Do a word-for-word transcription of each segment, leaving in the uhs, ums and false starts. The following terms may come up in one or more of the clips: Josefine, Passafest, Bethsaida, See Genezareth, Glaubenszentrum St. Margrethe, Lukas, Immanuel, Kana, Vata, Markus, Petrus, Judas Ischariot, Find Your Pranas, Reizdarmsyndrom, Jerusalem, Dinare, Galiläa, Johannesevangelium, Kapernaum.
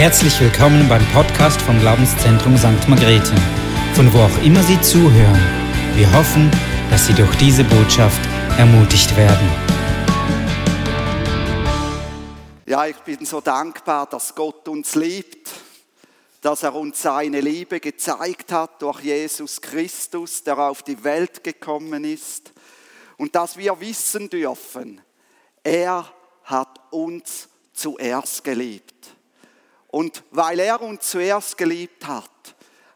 Herzlich willkommen beim Podcast vom Glaubenszentrum Sankt Margrethe, von wo auch immer Sie zuhören. Wir hoffen, dass Sie durch diese Botschaft ermutigt werden. Ja, ich bin so dankbar, dass Gott uns liebt, dass er uns seine Liebe gezeigt hat durch Jesus Christus, der auf die Welt gekommen ist und dass wir wissen dürfen, er hat uns zuerst geliebt. Und weil er uns zuerst geliebt hat,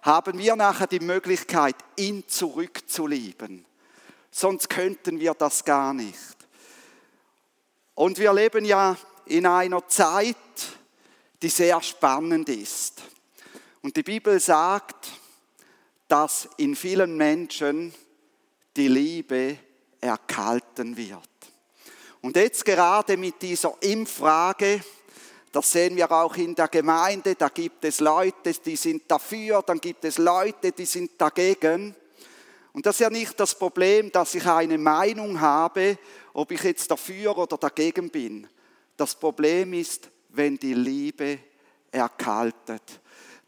haben wir nachher die Möglichkeit, ihn zurückzulieben. Sonst könnten wir das gar nicht. Und wir leben ja in einer Zeit, die sehr spannend ist. Und die Bibel sagt, dass in vielen Menschen die Liebe erkalten wird. Und jetzt gerade mit dieser Impffrage, das sehen wir auch in der Gemeinde, da gibt es Leute, die sind dafür, dann gibt es Leute, die sind dagegen. Und das ist ja nicht das Problem, dass ich eine Meinung habe, ob ich jetzt dafür oder dagegen bin. Das Problem ist, wenn die Liebe erkaltet,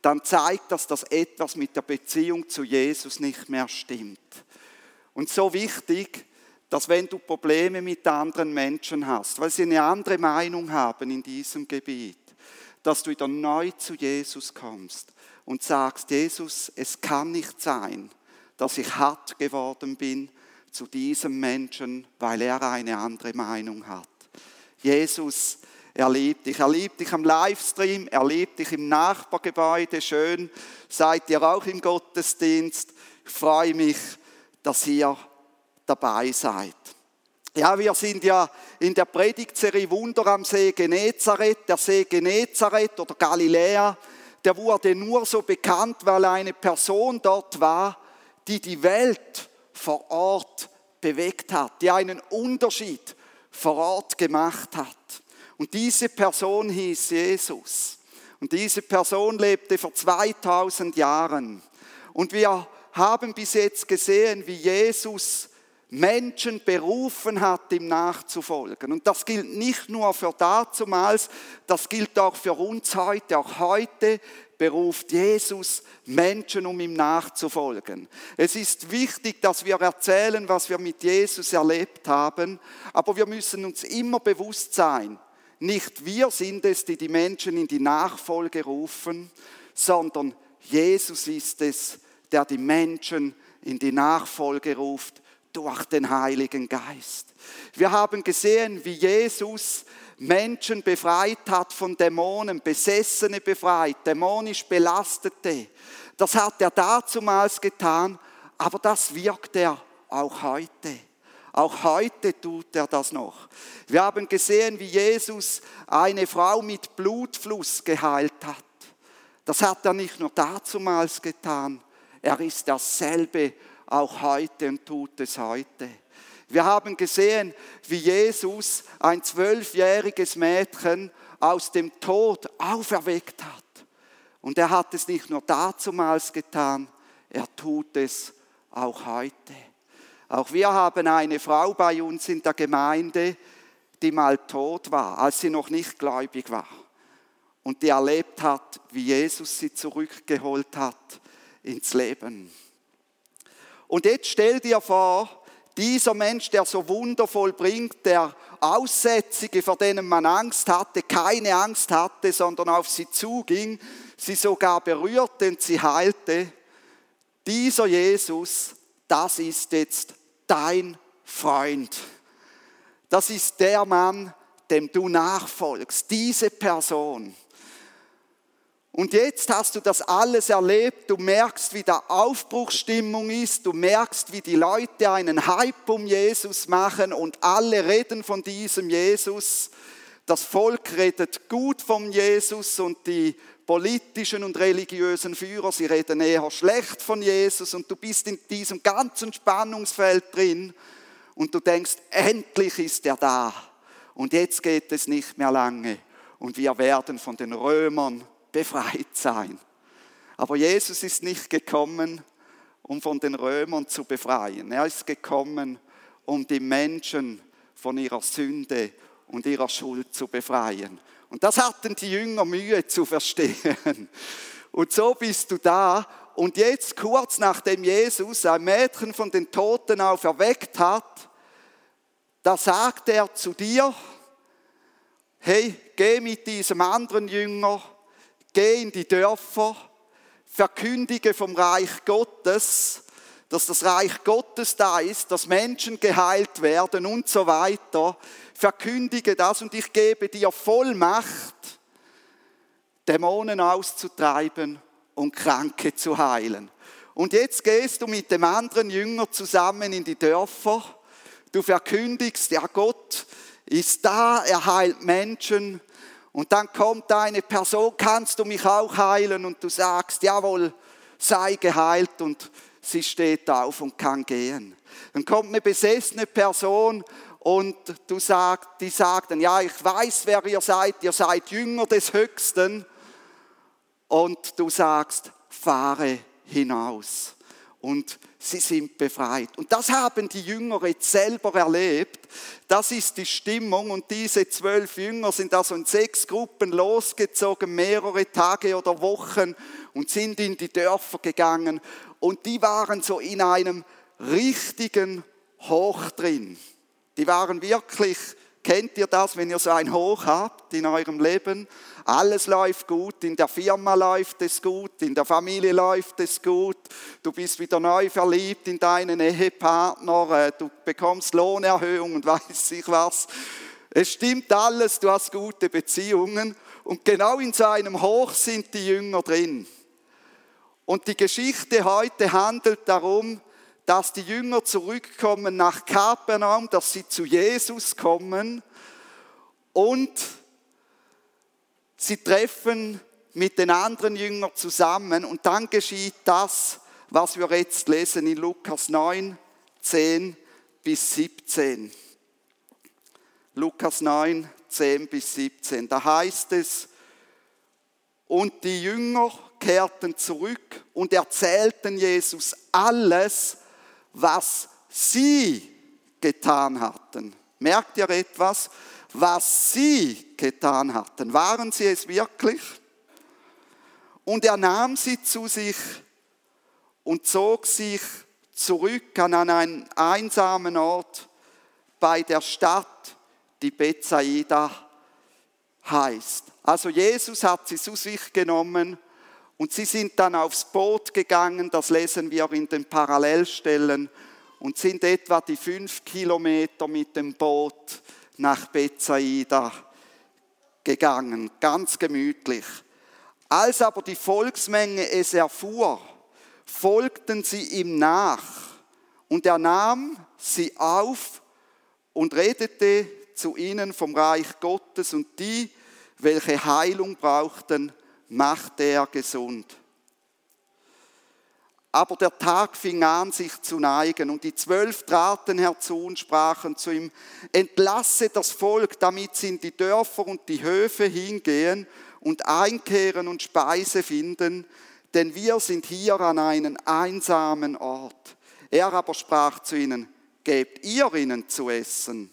dann zeigt das, dass etwas mit der Beziehung zu Jesus nicht mehr stimmt. Und so wichtig, dass wenn du Probleme mit anderen Menschen hast, weil sie eine andere Meinung haben in diesem Gebiet, dass du wieder neu zu Jesus kommst und sagst, Jesus, es kann nicht sein, dass ich hart geworden bin zu diesem Menschen, weil er eine andere Meinung hat. Jesus, er liebt dich. Er liebt dich am Livestream, er liebt dich im Nachbargebäude. Schön, seid ihr auch im Gottesdienst. Ich freue mich, dass ihr dabei seid. Ja, wir sind ja in der Predigtserie Wunder am See Genezareth. Der See Genezareth oder Galiläa, der wurde nur so bekannt, weil eine Person dort war, die die Welt vor Ort bewegt hat, die einen Unterschied vor Ort gemacht hat. Und diese Person hieß Jesus. Und diese Person lebte vor zweitausend Jahren. Und wir haben bis jetzt gesehen, wie Jesus Menschen berufen hat, ihm nachzufolgen. Und das gilt nicht nur für dazumals, das gilt auch für uns heute. Auch heute beruft Jesus Menschen, um ihm nachzufolgen. Es ist wichtig, dass wir erzählen, was wir mit Jesus erlebt haben, aber wir müssen uns immer bewusst sein, nicht wir sind es, die die Menschen in die Nachfolge rufen, sondern Jesus ist es, der die Menschen in die Nachfolge ruft, durch den Heiligen Geist. Wir haben gesehen, wie Jesus Menschen befreit hat von Dämonen, Besessene befreit, dämonisch Belastete. Das hat er dazumals getan, aber das wirkt er auch heute. Auch heute tut er das noch. Wir haben gesehen, wie Jesus eine Frau mit Blutfluss geheilt hat. Das hat er nicht nur dazumals getan, er ist derselbe auch heute und tut es heute. Wir haben gesehen, wie Jesus ein zwölfjähriges Mädchen aus dem Tod auferweckt hat. Und er hat es nicht nur dazumals getan, er tut es auch heute. Auch wir haben eine Frau bei uns in der Gemeinde, die mal tot war, als sie noch nicht gläubig war. Und die erlebt hat, wie Jesus sie zurückgeholt hat ins Leben. Und jetzt stell dir vor, dieser Mensch, der so wundervoll bringt, der Aussätzige, vor denen man Angst hatte, keine Angst hatte, sondern auf sie zuging, sie sogar berührte und sie heilte. Dieser Jesus, das ist jetzt dein Freund. Das ist der Mann, dem du nachfolgst, diese Person. Und jetzt hast du das alles erlebt, du merkst, wie da Aufbruchsstimmung ist, du merkst, wie die Leute einen Hype um Jesus machen und alle reden von diesem Jesus. Das Volk redet gut von Jesus und die politischen und religiösen Führer, sie reden eher schlecht von Jesus und du bist in diesem ganzen Spannungsfeld drin und du denkst, endlich ist er da und jetzt geht es nicht mehr lange und wir werden von den Römern befreit sein. Aber Jesus ist nicht gekommen, um von den Römern zu befreien. Er ist gekommen, um die Menschen von ihrer Sünde und ihrer Schuld zu befreien. Und das hatten die Jünger Mühe zu verstehen. Und so bist du da. Und jetzt, kurz nachdem Jesus ein Mädchen von den Toten auferweckt hat, da sagt er zu dir: Hey, geh mit diesem anderen Jünger, geh in die Dörfer, verkündige vom Reich Gottes, dass das Reich Gottes da ist, dass Menschen geheilt werden und so weiter. Verkündige das und ich gebe dir Vollmacht, Dämonen auszutreiben und Kranke zu heilen. Und jetzt gehst du mit dem anderen Jünger zusammen in die Dörfer. Du verkündigst, ja, Gott ist da, er heilt Menschen. Und dann kommt eine Person, kannst du mich auch heilen? Und du sagst, jawohl, sei geheilt, und sie steht auf und kann gehen. Dann kommt eine besessene Person und du sagst, die sagt dann, ja, ich weiß, wer ihr seid, ihr seid Jünger des Höchsten. Und du sagst, fahre hinaus. Und sie sind befreit. Und das haben die Jünger jetzt selber erlebt. Das ist die Stimmung. Und diese zwölf Jünger sind also in sechs Gruppen losgezogen, mehrere Tage oder Wochen, und sind in die Dörfer gegangen. Und die waren so in einem richtigen Hoch drin. Die waren wirklich, kennt ihr das, wenn ihr so ein Hoch habt in eurem Leben? Alles läuft gut, in der Firma läuft es gut, in der Familie läuft es gut, du bist wieder neu verliebt in deinen Ehepartner, du bekommst Lohnerhöhung und weiß ich was. Es stimmt alles, du hast gute Beziehungen, und genau in so einem Hoch sind die Jünger drin. Und die Geschichte heute handelt darum, dass die Jünger zurückkommen nach Kapernaum, dass sie zu Jesus kommen und sie treffen mit den anderen Jüngern zusammen, und dann geschieht das, was wir jetzt lesen in Lukas neun, zehn bis siebzehn. Lukas neun, zehn bis siebzehn, da heißt es: Und die Jünger kehrten zurück und erzählten Jesus alles, was sie getan hatten. Merkt ihr etwas? Was sie getan hatten. Waren sie es wirklich? Und er nahm sie zu sich und zog sich zurück an einen einsamen Ort bei der Stadt, die Bethsaida heißt. Also Jesus hat sie zu sich genommen und sie sind dann aufs Boot gegangen, das lesen wir in den Parallelstellen, und sind etwa die fünf Kilometer mit dem Boot nach Bethsaida gegangen, ganz gemütlich. Als aber die Volksmenge es erfuhr, folgten sie ihm nach, und er nahm sie auf und redete zu ihnen vom Reich Gottes, und die, welche Heilung brauchten, machte er gesund. Aber der Tag fing an, sich zu neigen, und die Zwölf traten herzu und sprachen zu ihm: Entlasse das Volk, damit sie in die Dörfer und die Höfe hingehen und einkehren und Speise finden, denn wir sind hier an einem einsamen Ort. Er aber sprach zu ihnen: Gebt ihr ihnen zu essen.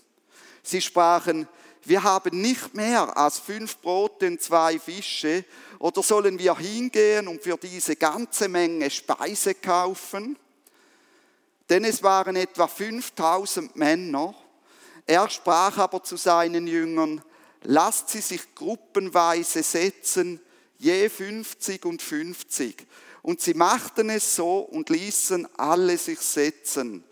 Sie sprachen: Wir haben nicht mehr als fünf Brote und zwei Fische, oder sollen wir hingehen und für diese ganze Menge Speise kaufen? Denn es waren etwa fünftausend Männer. Er sprach aber zu seinen Jüngern: Lasst sie sich gruppenweise setzen, je fünfzig und fünfzig. Und sie machten es so und ließen alle sich setzen.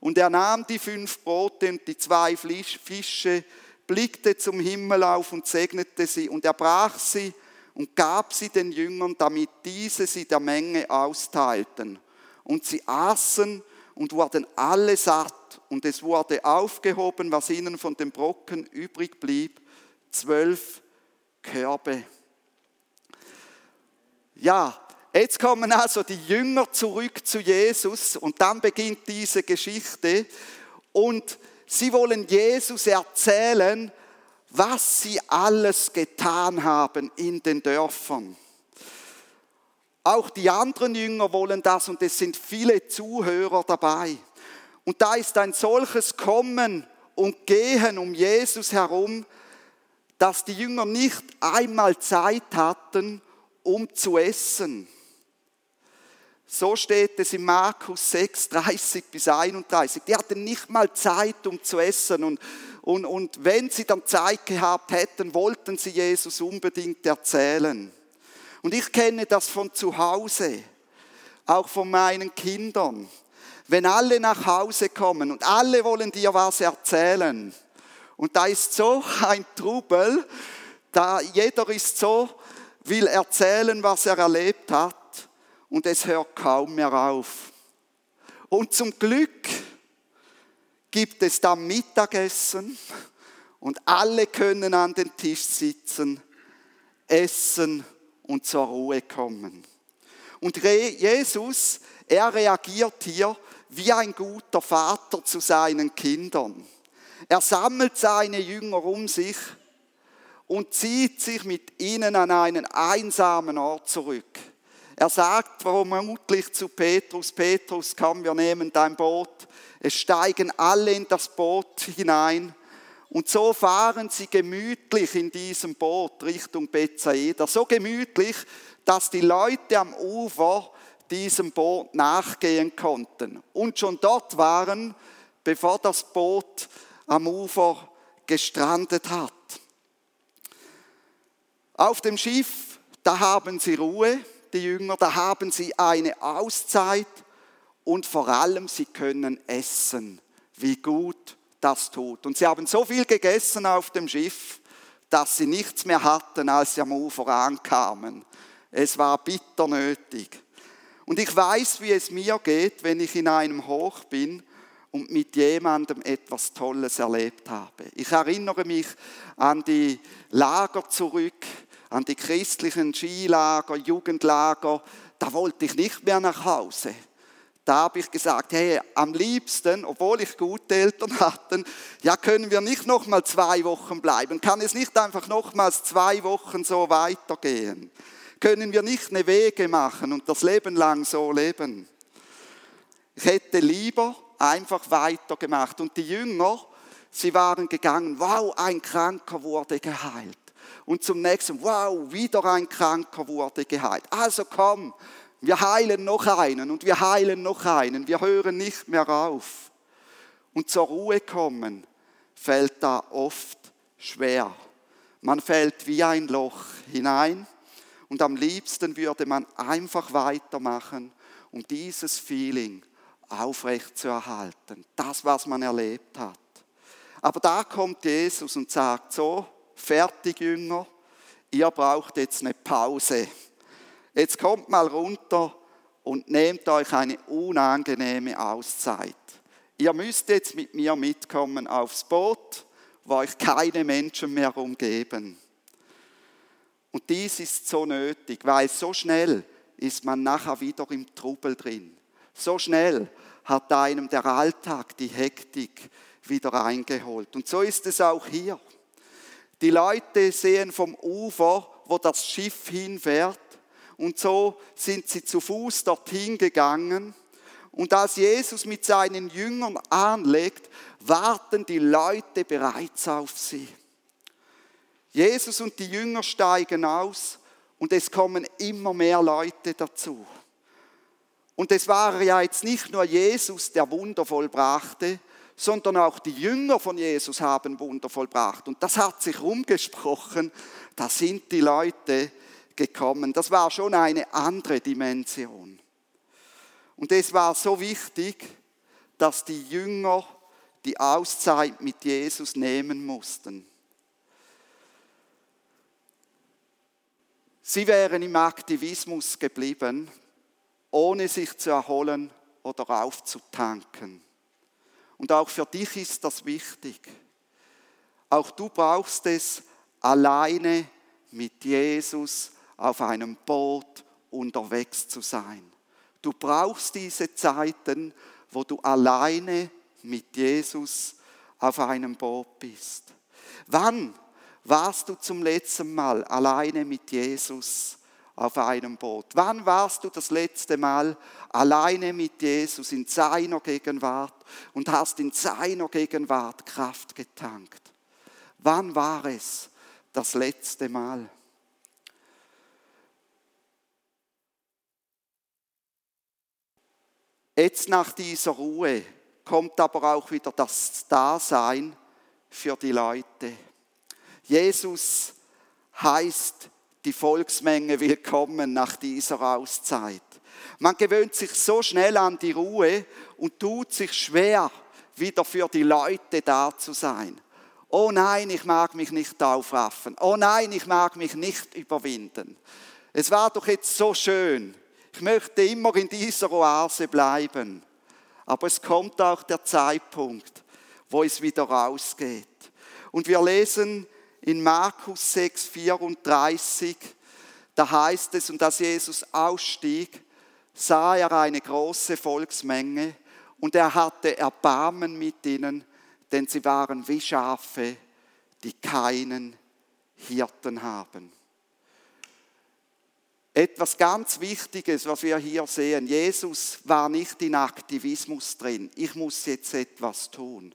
Und er nahm die fünf Brote und die zwei Fische, blickte zum Himmel auf und segnete sie, und er brach sie und gab sie den Jüngern, damit diese sie der Menge austeilten. Und sie aßen und wurden alle satt, und es wurde aufgehoben, was ihnen von den Brocken übrig blieb, zwölf Körbe. Ja, jetzt kommen also die Jünger zurück zu Jesus, und dann beginnt diese Geschichte, und sie wollen Jesus erzählen, was sie alles getan haben in den Dörfern. Auch die anderen Jünger wollen das, und es sind viele Zuhörer dabei. Und da ist ein solches Kommen und gehen um Jesus herum, dass die Jünger nicht einmal Zeit hatten, um zu essen. So steht es in Markus sechs, dreißig bis einunddreißig. Die hatten nicht mal Zeit, um zu essen. Und, und, und wenn sie dann Zeit gehabt hätten, wollten sie Jesus unbedingt erzählen. Und ich kenne das von zu Hause, auch von meinen Kindern. Wenn alle nach Hause kommen und alle wollen dir was erzählen, und da ist so ein Trubel, da jeder ist so, will erzählen, was er erlebt hat, und es hört kaum mehr auf. Und zum Glück gibt es dann Mittagessen und alle können an den Tisch sitzen, essen und zur Ruhe kommen. Und Jesus, er reagiert hier wie ein guter Vater zu seinen Kindern. Er sammelt seine Jünger um sich und zieht sich mit ihnen an einen einsamen Ort zurück. Er sagt vermutlich zu Petrus: Petrus, komm, wir nehmen dein Boot. Es steigen alle in das Boot hinein. Und so fahren sie gemütlich in diesem Boot Richtung Bethsaida. So gemütlich, dass die Leute am Ufer diesem Boot nachgehen konnten und schon dort waren, bevor das Boot am Ufer gestrandet hat. Auf dem Schiff, da haben sie Ruhe, die Jünger, da haben sie eine Auszeit und vor allem sie können essen, wie gut das tut. Und sie haben so viel gegessen auf dem Schiff, dass sie nichts mehr hatten, als sie am Ufer ankamen. Es war bitter nötig. Und ich weiß, wie es mir geht, wenn ich in einem Hoch bin und mit jemandem etwas Tolles erlebt habe. Ich erinnere mich an die Lager zurück, an die christlichen Skilager, Jugendlager. Da wollte ich nicht mehr nach Hause. Da habe ich gesagt, hey, am liebsten, obwohl ich gute Eltern hatte, ja, können wir nicht nochmal zwei Wochen bleiben? Kann es nicht einfach nochmals zwei Wochen so weitergehen? Können wir nicht eine Wege machen und das Leben lang so leben? Ich hätte lieber einfach weitergemacht. Und die Jünger, sie waren gegangen, wow, ein Kranker wurde geheilt. Und zum nächsten, wow, wieder ein Kranker wurde geheilt. Also komm, wir heilen noch einen und wir heilen noch einen. Wir hören nicht mehr auf. Und zur Ruhe kommen fällt da oft schwer. Man fällt wie ein Loch hinein. Und am liebsten würde man einfach weitermachen, um dieses Feeling aufrechtzuerhalten. Das, was man erlebt hat. Aber da kommt Jesus und sagt so, fertig Jünger, ihr braucht jetzt eine Pause. Jetzt kommt mal runter und nehmt euch eine unangenehme Auszeit. Ihr müsst jetzt mit mir mitkommen aufs Boot, wo euch keine Menschen mehr umgeben. Und dies ist so nötig, weil so schnell ist man nachher wieder im Trubel drin. So schnell hat einem der Alltag die Hektik wieder eingeholt. Und so ist es auch hier. Die Leute sehen vom Ufer, wo das Schiff hinfährt. Und so sind sie zu Fuß dorthin gegangen. Und als Jesus mit seinen Jüngern anlegt, warten die Leute bereits auf sie. Jesus und die Jünger steigen aus und es kommen immer mehr Leute dazu. Und es war ja jetzt nicht nur Jesus, der Wunder vollbrachte, sondern auch die Jünger von Jesus haben Wunder vollbracht. Und das hat sich rumgesprochen, da sind die Leute gekommen. Das war schon eine andere Dimension. Und es war so wichtig, dass die Jünger die Auszeit mit Jesus nehmen mussten. Sie wären im Aktivismus geblieben, ohne sich zu erholen oder aufzutanken. Und auch für dich ist das wichtig. Auch du brauchst es, alleine mit Jesus auf einem Boot unterwegs zu sein. Du brauchst diese Zeiten, wo du alleine mit Jesus auf einem Boot bist. Wann warst du zum letzten Mal alleine mit Jesus auf einem Boot. Wann warst du das letzte Mal alleine mit Jesus in seiner Gegenwart und hast in seiner Gegenwart Kraft getankt? Wann war es das letzte Mal? Jetzt nach dieser Ruhe kommt aber auch wieder das Dasein für die Leute. Jesus heißt die Volksmenge willkommen nach dieser Auszeit. Man gewöhnt sich so schnell an die Ruhe und tut sich schwer, wieder für die Leute da zu sein. Oh nein, ich mag mich nicht aufraffen. Oh nein, ich mag mich nicht überwinden. Es war doch jetzt so schön. Ich möchte immer in dieser Oase bleiben. Aber es kommt auch der Zeitpunkt, wo es wieder rausgeht. Und wir lesen in Markus sechs, vierunddreißig, da heißt es, und als Jesus ausstieg, sah er eine große Volksmenge und er hatte Erbarmen mit ihnen, denn sie waren wie Schafe, die keinen Hirten haben. Etwas ganz Wichtiges, was wir hier sehen, Jesus war nicht in Aktivismus drin, ich muss jetzt etwas tun,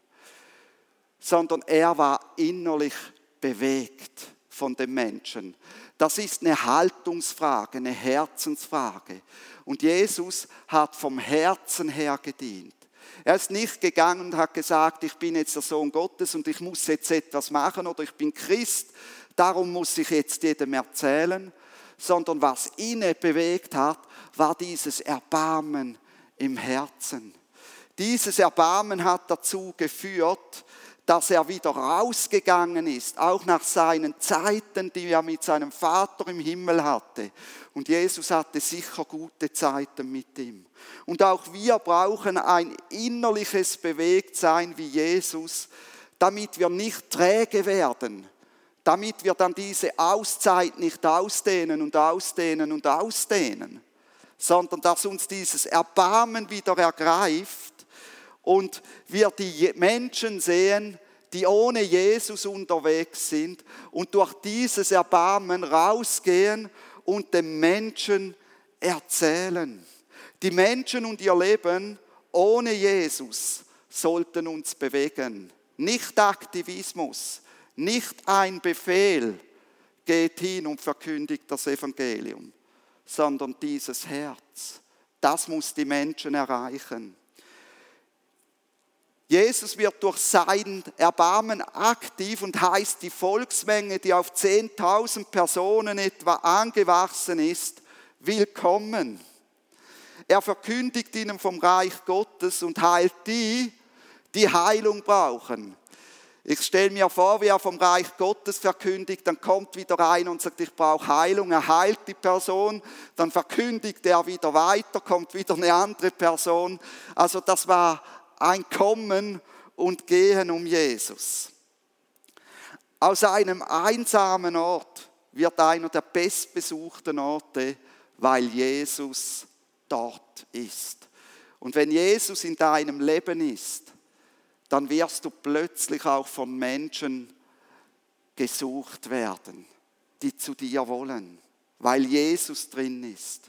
sondern er war innerlich bewegt von den Menschen. Das ist eine Haltungsfrage, eine Herzensfrage. Und Jesus hat vom Herzen her gedient. Er ist nicht gegangen und hat gesagt, ich bin jetzt der Sohn Gottes und ich muss jetzt etwas machen oder ich bin Christ, darum muss ich jetzt jedem erzählen, sondern was ihn bewegt hat, war dieses Erbarmen im Herzen. Dieses Erbarmen hat dazu geführt, dass er wieder rausgegangen ist, auch nach seinen Zeiten, die er mit seinem Vater im Himmel hatte. Und Jesus hatte sicher gute Zeiten mit ihm. Und auch wir brauchen ein innerliches Bewegtsein wie Jesus, damit wir nicht träge werden, damit wir dann diese Auszeit nicht ausdehnen und ausdehnen und ausdehnen, sondern dass uns dieses Erbarmen wieder ergreift, und wir die Menschen sehen, die ohne Jesus unterwegs sind und durch dieses Erbarmen rausgehen und den Menschen erzählen. Die Menschen und ihr Leben ohne Jesus sollten uns bewegen. Nicht Aktivismus, nicht ein Befehl, geht hin und verkündigt das Evangelium, sondern dieses Herz. Das muss die Menschen erreichen. Jesus wird durch sein Erbarmen aktiv und heißt die Volksmenge, die auf zehntausend Personen etwa angewachsen ist, willkommen. Er verkündigt ihnen vom Reich Gottes und heilt die, die Heilung brauchen. Ich stelle mir vor, wie er vom Reich Gottes verkündigt, dann kommt wieder einer und sagt, ich brauche Heilung. Er heilt die Person, dann verkündigt er wieder weiter, kommt wieder eine andere Person. Also das war ein Kommen und Gehen um Jesus. Aus einem einsamen Ort wird einer der bestbesuchten Orte, weil Jesus dort ist. Und wenn Jesus in deinem Leben ist, dann wirst du plötzlich auch von Menschen gesucht werden, die zu dir wollen, weil Jesus drin ist.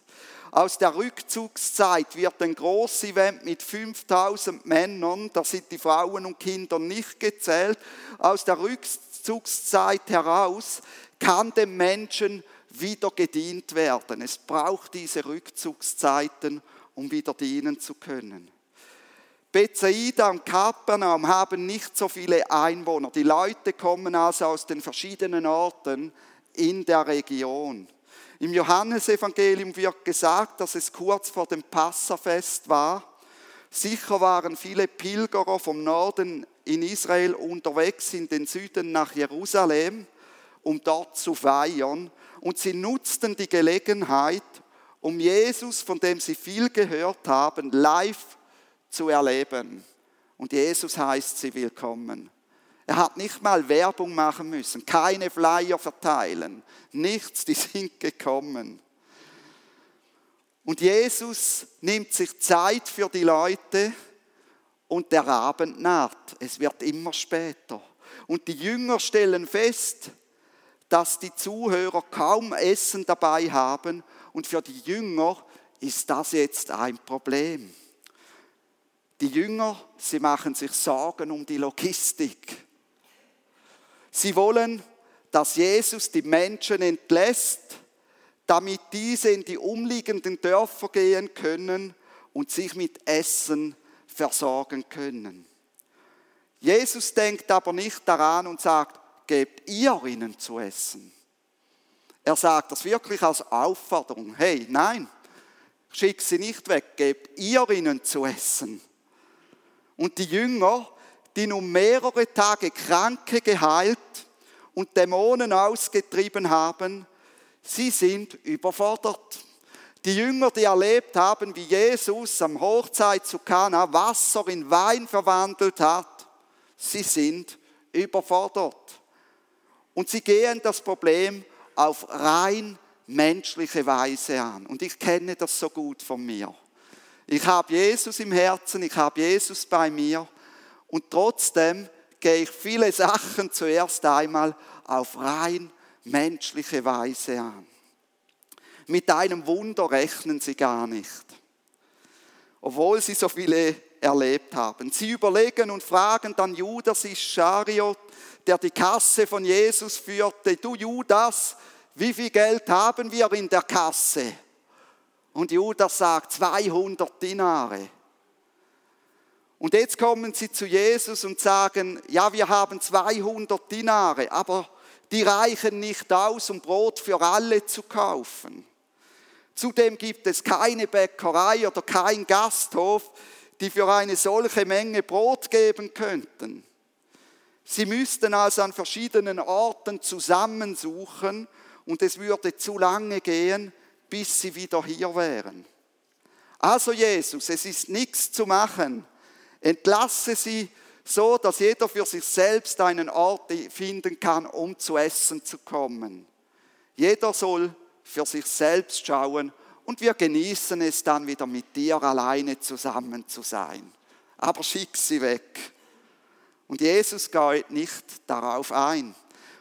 Aus der Rückzugszeit wird ein Großevent mit fünftausend Männern, da sind die Frauen und Kinder nicht gezählt, aus der Rückzugszeit heraus kann dem Menschen wieder gedient werden. Es braucht diese Rückzugszeiten, um wieder dienen zu können. Bethsaida und Kapernaum haben nicht so viele Einwohner. Die Leute kommen also aus den verschiedenen Orten in der Region. Im Johannesevangelium wird gesagt, dass es kurz vor dem Passafest war. Sicher waren viele Pilgerer vom Norden in Israel unterwegs in den Süden nach Jerusalem, um dort zu feiern. Und sie nutzten die Gelegenheit, um Jesus, von dem sie viel gehört haben, live zu erleben. Und Jesus heißt sie willkommen. Er hat nicht mal Werbung machen müssen, keine Flyer verteilen, nichts, die sind gekommen. Und Jesus nimmt sich Zeit für die Leute und der Abend naht, es wird immer später. Und die Jünger stellen fest, dass die Zuhörer kaum Essen dabei haben und für die Jünger ist das jetzt ein Problem. Die Jünger, sie machen sich Sorgen um die Logistik. Sie wollen, dass Jesus die Menschen entlässt, damit diese in die umliegenden Dörfer gehen können und sich mit Essen versorgen können. Jesus denkt aber nicht daran und sagt, gebt ihr ihnen zu essen. Er sagt das wirklich als Aufforderung. Hey, nein, schickt sie nicht weg, gebt ihr ihnen zu essen. Und die Jünger, die nun mehrere Tage Kranke geheilt und Dämonen ausgetrieben haben, sie sind überfordert. Die Jünger, die erlebt haben, wie Jesus am Hochzeit zu Kana Wasser in Wein verwandelt hat, sie sind überfordert. Und sie gehen das Problem auf rein menschliche Weise an. Und ich kenne das so gut von mir. Ich habe Jesus im Herzen, ich habe Jesus bei mir und trotzdem gehe ich viele Sachen zuerst einmal auf rein menschliche Weise an. Mit einem Wunder rechnen sie gar nicht, obwohl sie so viele erlebt haben. Sie überlegen und fragen dann Judas Ischariot, der die Kasse von Jesus führte, du Judas, wie viel Geld haben wir in der Kasse? Und Judas sagt, zweihundert Dinare. Und jetzt kommen sie zu Jesus und sagen, ja, wir haben zweihundert Dinare, aber die reichen nicht aus, um Brot für alle zu kaufen. Zudem gibt es keine Bäckerei oder keinen Gasthof, die für eine solche Menge Brot geben könnten. Sie müssten also an verschiedenen Orten zusammensuchen und es würde zu lange gehen, bis sie wieder hier wären. Also Jesus, es ist nichts zu machen. Entlasse sie so, dass jeder für sich selbst einen Ort finden kann, um zu essen zu kommen. Jeder soll für sich selbst schauen und wir genießen es dann wieder mit dir alleine zusammen zu sein. Aber schick sie weg. Und Jesus geht nicht darauf ein.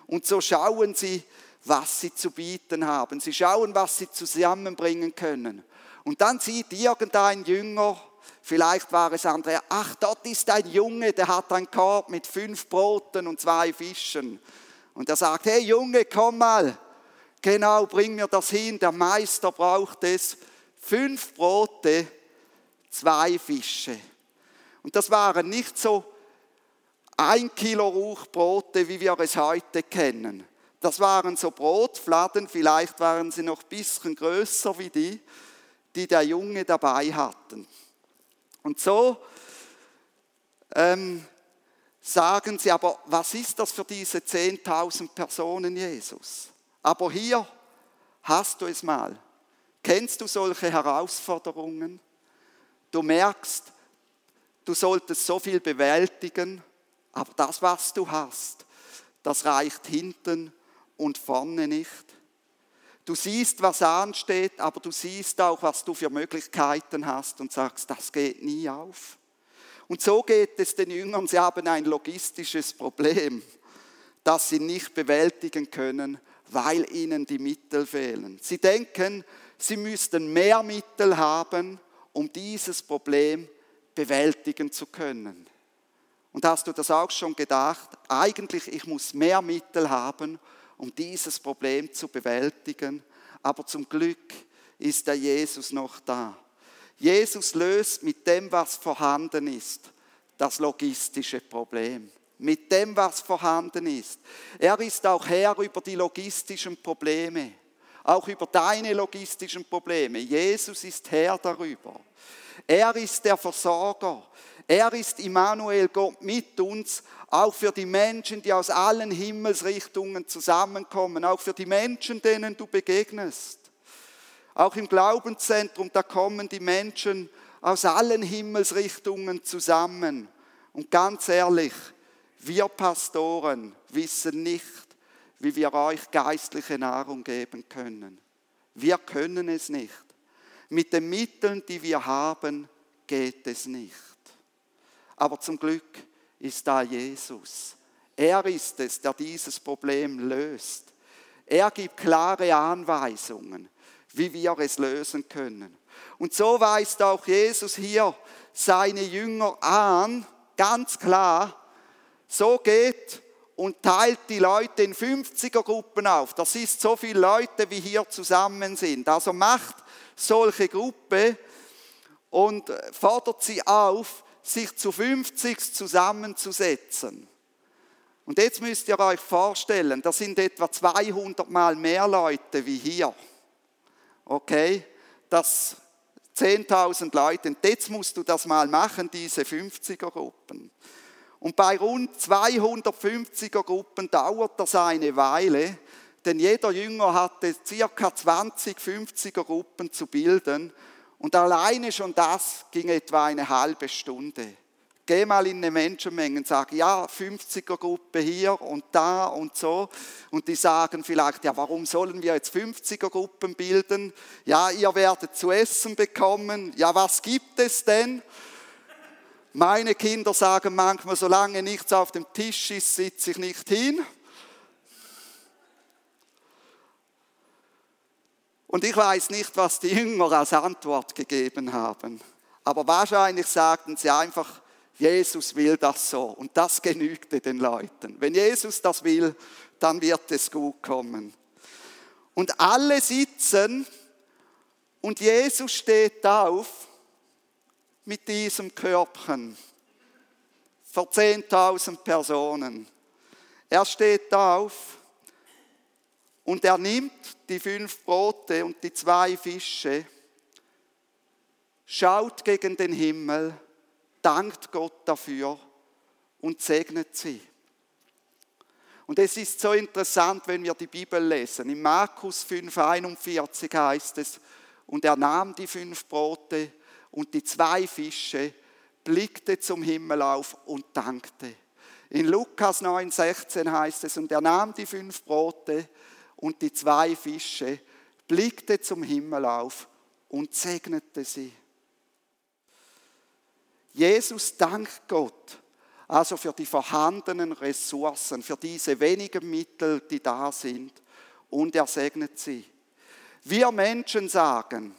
Und so schauen sie, was sie zu bieten haben. Sie schauen, was sie zusammenbringen können. Und dann sieht irgendein Jünger, vielleicht war es andere, ach, dort ist ein Junge, der hat einen Korb mit fünf Broten und zwei Fischen. Und er sagt, hey Junge, komm mal, genau, bring mir das hin, der Meister braucht es. Fünf Brote, zwei Fische. Und das waren nicht so ein Kilo Ruchbrote, wie wir es heute kennen. Das waren so Brotfladen, vielleicht waren sie noch ein bisschen grösser wie die, die der Junge dabei hatten. Und so ähm, sagen sie, aber was ist das für diese zehntausend Personen, Jesus? Aber hier hast du es mal. Kennst du solche Herausforderungen? Du merkst, du solltest so viel bewältigen, aber das, was du hast, das reicht hinten und vorne nicht. Du siehst, was ansteht, aber du siehst auch, was du für Möglichkeiten hast und sagst, das geht nie auf. Und so geht es den Jüngern, sie haben ein logistisches Problem, das sie nicht bewältigen können, weil ihnen die Mittel fehlen. Sie denken, sie müssten mehr Mittel haben, um dieses Problem bewältigen zu können. Und hast du das auch schon gedacht? Eigentlich, ich muss mehr Mittel haben, um dieses Problem zu bewältigen. Aber zum Glück ist der Jesus noch da. Jesus löst mit dem, was vorhanden ist, das logistische Problem. Mit dem, was vorhanden ist. Er ist auch Herr über die logistischen Probleme. Auch über deine logistischen Probleme. Jesus ist Herr darüber. Er ist der Versorger. Er ist Immanuel, Gott mit uns, auch für die Menschen, die aus allen Himmelsrichtungen zusammenkommen, auch für die Menschen, denen du begegnest. Auch im Glaubenszentrum, da kommen die Menschen aus allen Himmelsrichtungen zusammen. Und ganz ehrlich, wir Pastoren wissen nicht, wie wir euch geistliche Nahrung geben können. Wir können es nicht. Mit den Mitteln, die wir haben, geht es nicht. Aber zum Glück ist da Jesus. Er ist es, der dieses Problem löst. Er gibt klare Anweisungen, wie wir es lösen können. Und so weist auch Jesus hier seine Jünger an, ganz klar, so geht und teilt die Leute in fünfziger-Gruppen auf. Das ist so viele Leute, wie hier zusammen sind. Also macht solche Gruppe und fordert sie auf, sich zu fünfzig zusammenzusetzen. Und jetzt müsst ihr euch vorstellen, das sind etwa zweihundert Mal mehr Leute wie hier. Okay? Das zehntausend Leute. Und jetzt musst du das mal machen, diese fünfziger-Gruppen. Und bei rund zweihundertfünfziger-Gruppen dauert das eine Weile, denn jeder Jünger hatte ca. zwanzig fünfziger-Gruppen zu bilden. Und alleine schon das ging etwa eine halbe Stunde. Geh mal in eine Menschenmenge und sag, ja, fünfziger-Gruppe hier und da und so. Und die sagen vielleicht, ja, warum sollen wir jetzt fünfziger-Gruppen bilden? Ja, ihr werdet zu essen bekommen. Ja, was gibt es denn? Meine Kinder sagen manchmal, solange nichts auf dem Tisch ist, sitze ich nicht hin. Und ich weiß nicht, was die Jünger als Antwort gegeben haben. Aber wahrscheinlich sagten sie einfach, Jesus will das so, und das genügte den Leuten. Wenn Jesus das will, dann wird es gut kommen. Und alle sitzen und Jesus steht auf mit diesem Körbchen vor zehntausend Personen. Er steht auf und er nimmt die fünf Brote und die zwei Fische, schaut gegen den Himmel, dankt Gott dafür und segnet sie. Und es ist so interessant, wenn wir die Bibel lesen. In Markus fünf einundvierzig heißt es, und er nahm die fünf Brote und die zwei Fische, blickte zum Himmel auf und dankte. In Lukas neun sechzehn heißt es, und er nahm die fünf Brote und die zwei Fische, blickte zum Himmel auf und segnete sie. Jesus dankt Gott also für die vorhandenen Ressourcen, für diese wenigen Mittel, die da sind, und er segnet sie. Wir Menschen sagen,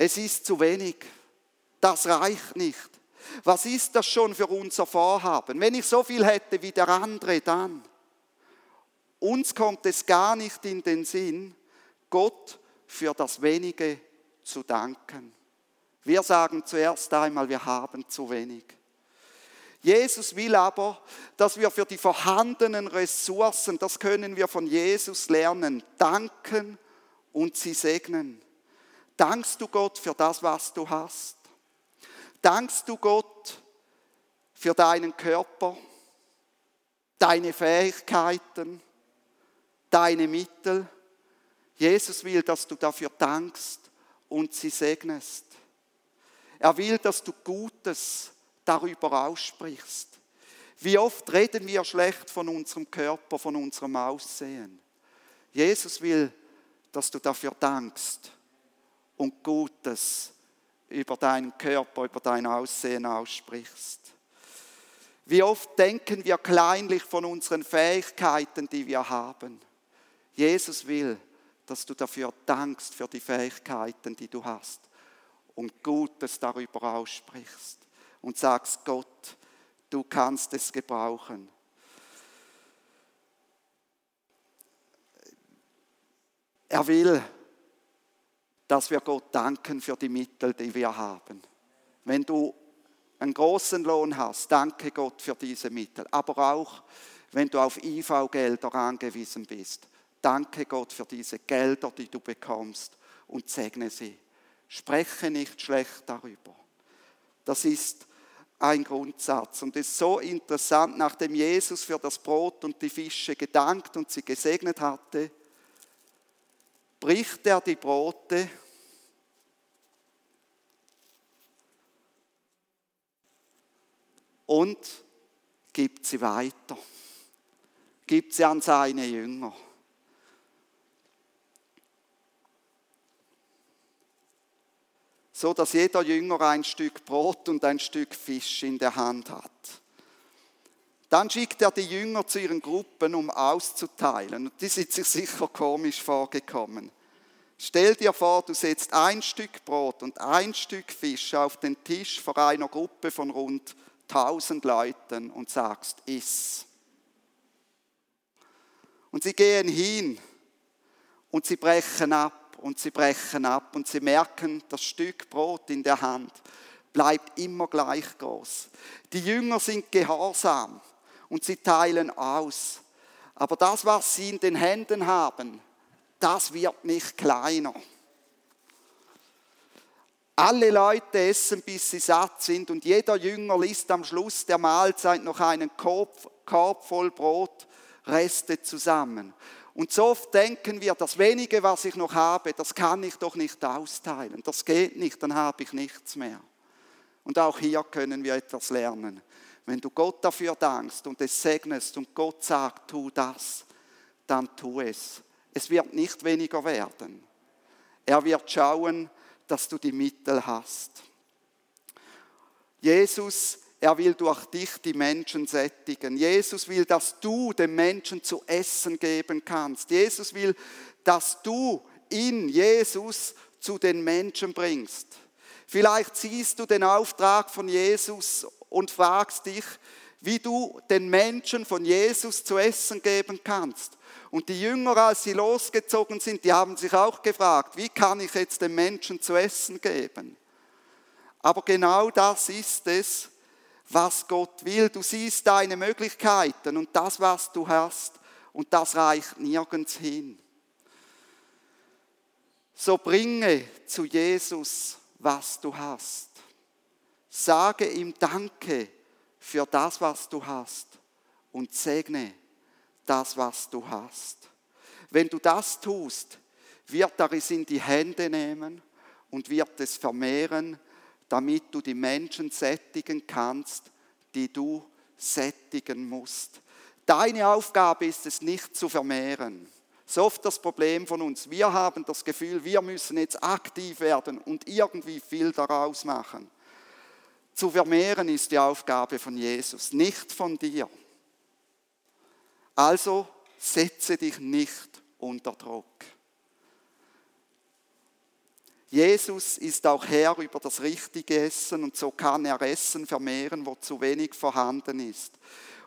es ist zu wenig, das reicht nicht. Was ist das schon für unser Vorhaben? Wenn ich so viel hätte wie der andere, dann. Uns kommt es gar nicht in den Sinn, Gott für das Wenige zu danken. Wir sagen zuerst einmal, wir haben zu wenig. Jesus will aber, dass wir für die vorhandenen Ressourcen, das können wir von Jesus lernen, danken und sie segnen. Dankst du Gott für das, was du hast? Dankst du Gott für deinen Körper, deine Fähigkeiten, deine Mittel? Jesus will, dass du dafür dankst und sie segnest. Er will, dass du Gutes darüber aussprichst. Wie oft reden wir schlecht von unserem Körper, von unserem Aussehen? Jesus will, dass du dafür dankst und Gutes über deinen Körper, über dein Aussehen aussprichst. Wie oft denken wir kleinlich von unseren Fähigkeiten, die wir haben? Jesus will, dass du dafür dankst, für die Fähigkeiten, die du hast. Und Gutes darüber aussprichst und sagst, Gott, du kannst es gebrauchen. Er will, dass wir Gott danken für die Mittel, die wir haben. Wenn du einen großen Lohn hast, danke Gott für diese Mittel. Aber auch, wenn du auf I V-Gelder angewiesen bist, danke Gott für diese Gelder, die du bekommst, und segne sie. Spreche nicht schlecht darüber. Das ist ein Grundsatz. Und es ist so interessant, nachdem Jesus für das Brot und die Fische gedankt und sie gesegnet hatte, bricht er die Brote und gibt sie weiter. Gibt sie an seine Jünger. So dass jeder Jünger ein Stück Brot und ein Stück Fisch in der Hand hat. Dann schickt er die Jünger zu ihren Gruppen, um auszuteilen. Und die sind sich sicher komisch vorgekommen. Stell dir vor, du setzt ein Stück Brot und ein Stück Fisch auf den Tisch vor einer Gruppe von rund tausend Leuten und sagst, iss. Und sie gehen hin und sie brechen ab und sie brechen ab und sie merken, das Stück Brot in der Hand bleibt immer gleich groß. Die Jünger sind gehorsam und sie teilen aus. Aber das, was sie in den Händen haben, das wird nicht kleiner. Alle Leute essen, bis sie satt sind, und jeder Jünger lässt am Schluss der Mahlzeit noch einen Korb voll Brot, Reste zusammen. Und so oft denken wir, das Wenige, was ich noch habe, das kann ich doch nicht austeilen. Das geht nicht, dann habe ich nichts mehr. Und auch hier können wir etwas lernen. Wenn du Gott dafür dankst und es segnest und Gott sagt, tu das, dann tu es. Es wird nicht weniger werden. Er wird schauen, dass du die Mittel hast. Jesus, er will durch dich die Menschen sättigen. Jesus will, dass du den Menschen zu essen geben kannst. Jesus will, dass du ihn, Jesus, zu den Menschen bringst. Vielleicht siehst du den Auftrag von Jesus und fragst dich, wie du den Menschen von Jesus zu essen geben kannst. Und die Jünger, als sie losgezogen sind, die haben sich auch gefragt, wie kann ich jetzt den Menschen zu essen geben? Aber genau das ist es, was Gott will. Du siehst deine Möglichkeiten und das, was du hast, und das reicht nirgends hin. So bringe zu Jesus, was du hast. Sage ihm Danke für das, was du hast, und segne das, was du hast. Wenn du das tust, wird er es in die Hände nehmen und wird es vermehren, damit du die Menschen sättigen kannst, die du sättigen musst. Deine Aufgabe ist es, nicht zu vermehren. Das ist oft das Problem von uns. Wir haben das Gefühl, wir müssen jetzt aktiv werden und irgendwie viel daraus machen. Zu vermehren ist die Aufgabe von Jesus, nicht von dir. Also setze dich nicht unter Druck. Jesus ist auch Herr über das richtige Essen, und so kann er Essen vermehren, wo zu wenig vorhanden ist.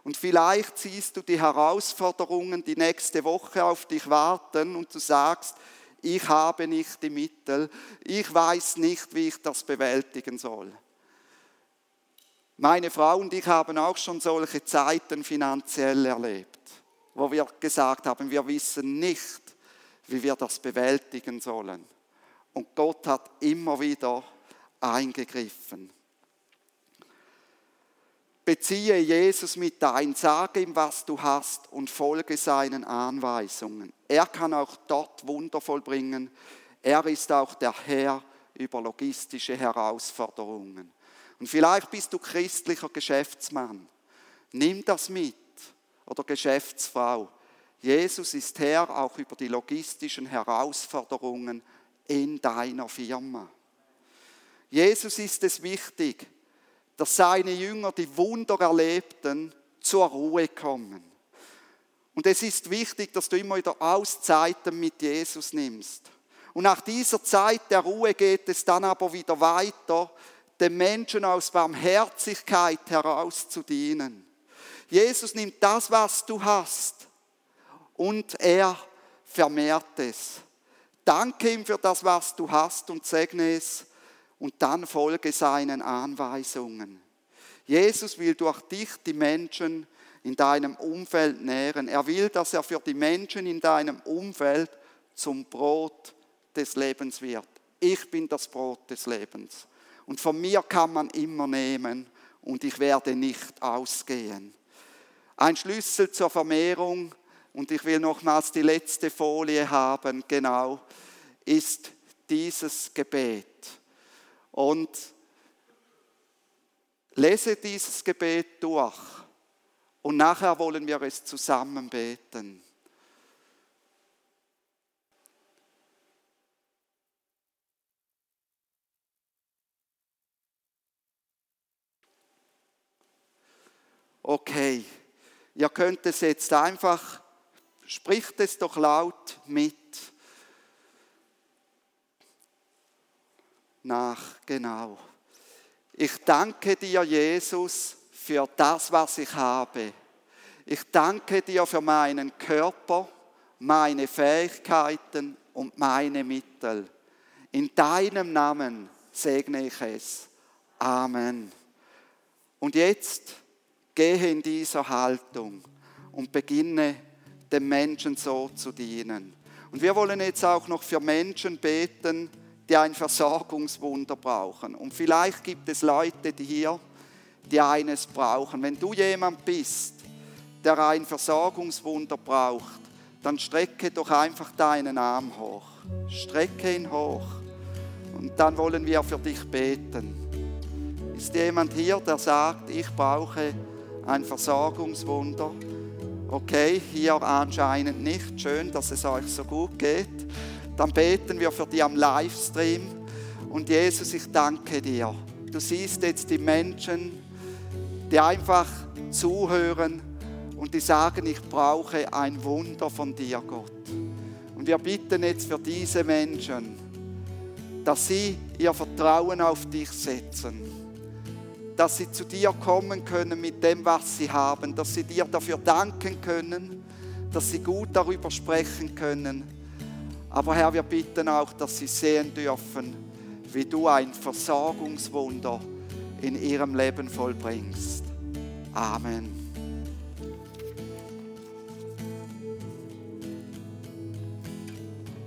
Und vielleicht siehst du die Herausforderungen, die nächste Woche auf dich warten, und du sagst, ich habe nicht die Mittel, ich weiß nicht, wie ich das bewältigen soll. Meine Frau und ich haben auch schon solche Zeiten finanziell erlebt, wo wir gesagt haben, wir wissen nicht, wie wir das bewältigen sollen. Und Gott hat immer wieder eingegriffen. Beziehe Jesus mit ein, sage ihm, was du hast, und folge seinen Anweisungen. Er kann auch dort Wunder vollbringen. Er ist auch der Herr über logistische Herausforderungen. Und vielleicht bist du christlicher Geschäftsmann. Nimm das mit. Oder Geschäftsfrau. Jesus ist Herr auch über die logistischen Herausforderungen in deiner Firma. Jesus ist es wichtig, dass seine Jünger, die Wunder erlebten, zur Ruhe kommen. Und es ist wichtig, dass du immer wieder Auszeiten mit Jesus nimmst. Und nach dieser Zeit der Ruhe geht es dann aber wieder weiter, den Menschen aus Barmherzigkeit heraus zu dienen. Jesus nimmt das, was du hast, und er vermehrt es. Danke ihm für das, was du hast, und segne es, und dann folge seinen Anweisungen. Jesus will durch dich die Menschen in deinem Umfeld nähren. Er will, dass er für die Menschen in deinem Umfeld zum Brot des Lebens wird. Ich bin das Brot des Lebens. Und von mir kann man immer nehmen, und ich werde nicht ausgehen. Ein Schlüssel zur Vermehrung, und ich will nochmals die letzte Folie haben, genau, ist dieses Gebet. Und lese dieses Gebet durch, und nachher wollen wir es zusammen beten. Okay, ihr könnt es jetzt einfach, spricht es doch laut mit. Nach, genau. Ich danke dir, Jesus, für das, was ich habe. Ich danke dir für meinen Körper, meine Fähigkeiten und meine Mittel. In deinem Namen segne ich es. Amen. Und jetzt gehe in dieser Haltung und beginne, den Menschen so zu dienen. Und wir wollen jetzt auch noch für Menschen beten, die ein Versorgungswunder brauchen. Und vielleicht gibt es Leute hier, die eines brauchen. Wenn du jemand bist, der ein Versorgungswunder braucht, dann strecke doch einfach deinen Arm hoch. Strecke ihn hoch. Und dann wollen wir für dich beten. Ist jemand hier, der sagt, ich brauche ein Versorgungswunder? Okay, hier anscheinend nicht. Schön, dass es euch so gut geht. Dann beten wir für dich am Livestream. Und Jesus, ich danke dir. Du siehst jetzt die Menschen, die einfach zuhören und die sagen, ich brauche ein Wunder von dir, Gott. Und wir bitten jetzt für diese Menschen, dass sie ihr Vertrauen auf dich setzen, dass sie zu dir kommen können mit dem, was sie haben, dass sie dir dafür danken können, dass sie gut darüber sprechen können. Aber Herr, wir bitten auch, dass sie sehen dürfen, wie du ein Versorgungswunder in ihrem Leben vollbringst. Amen.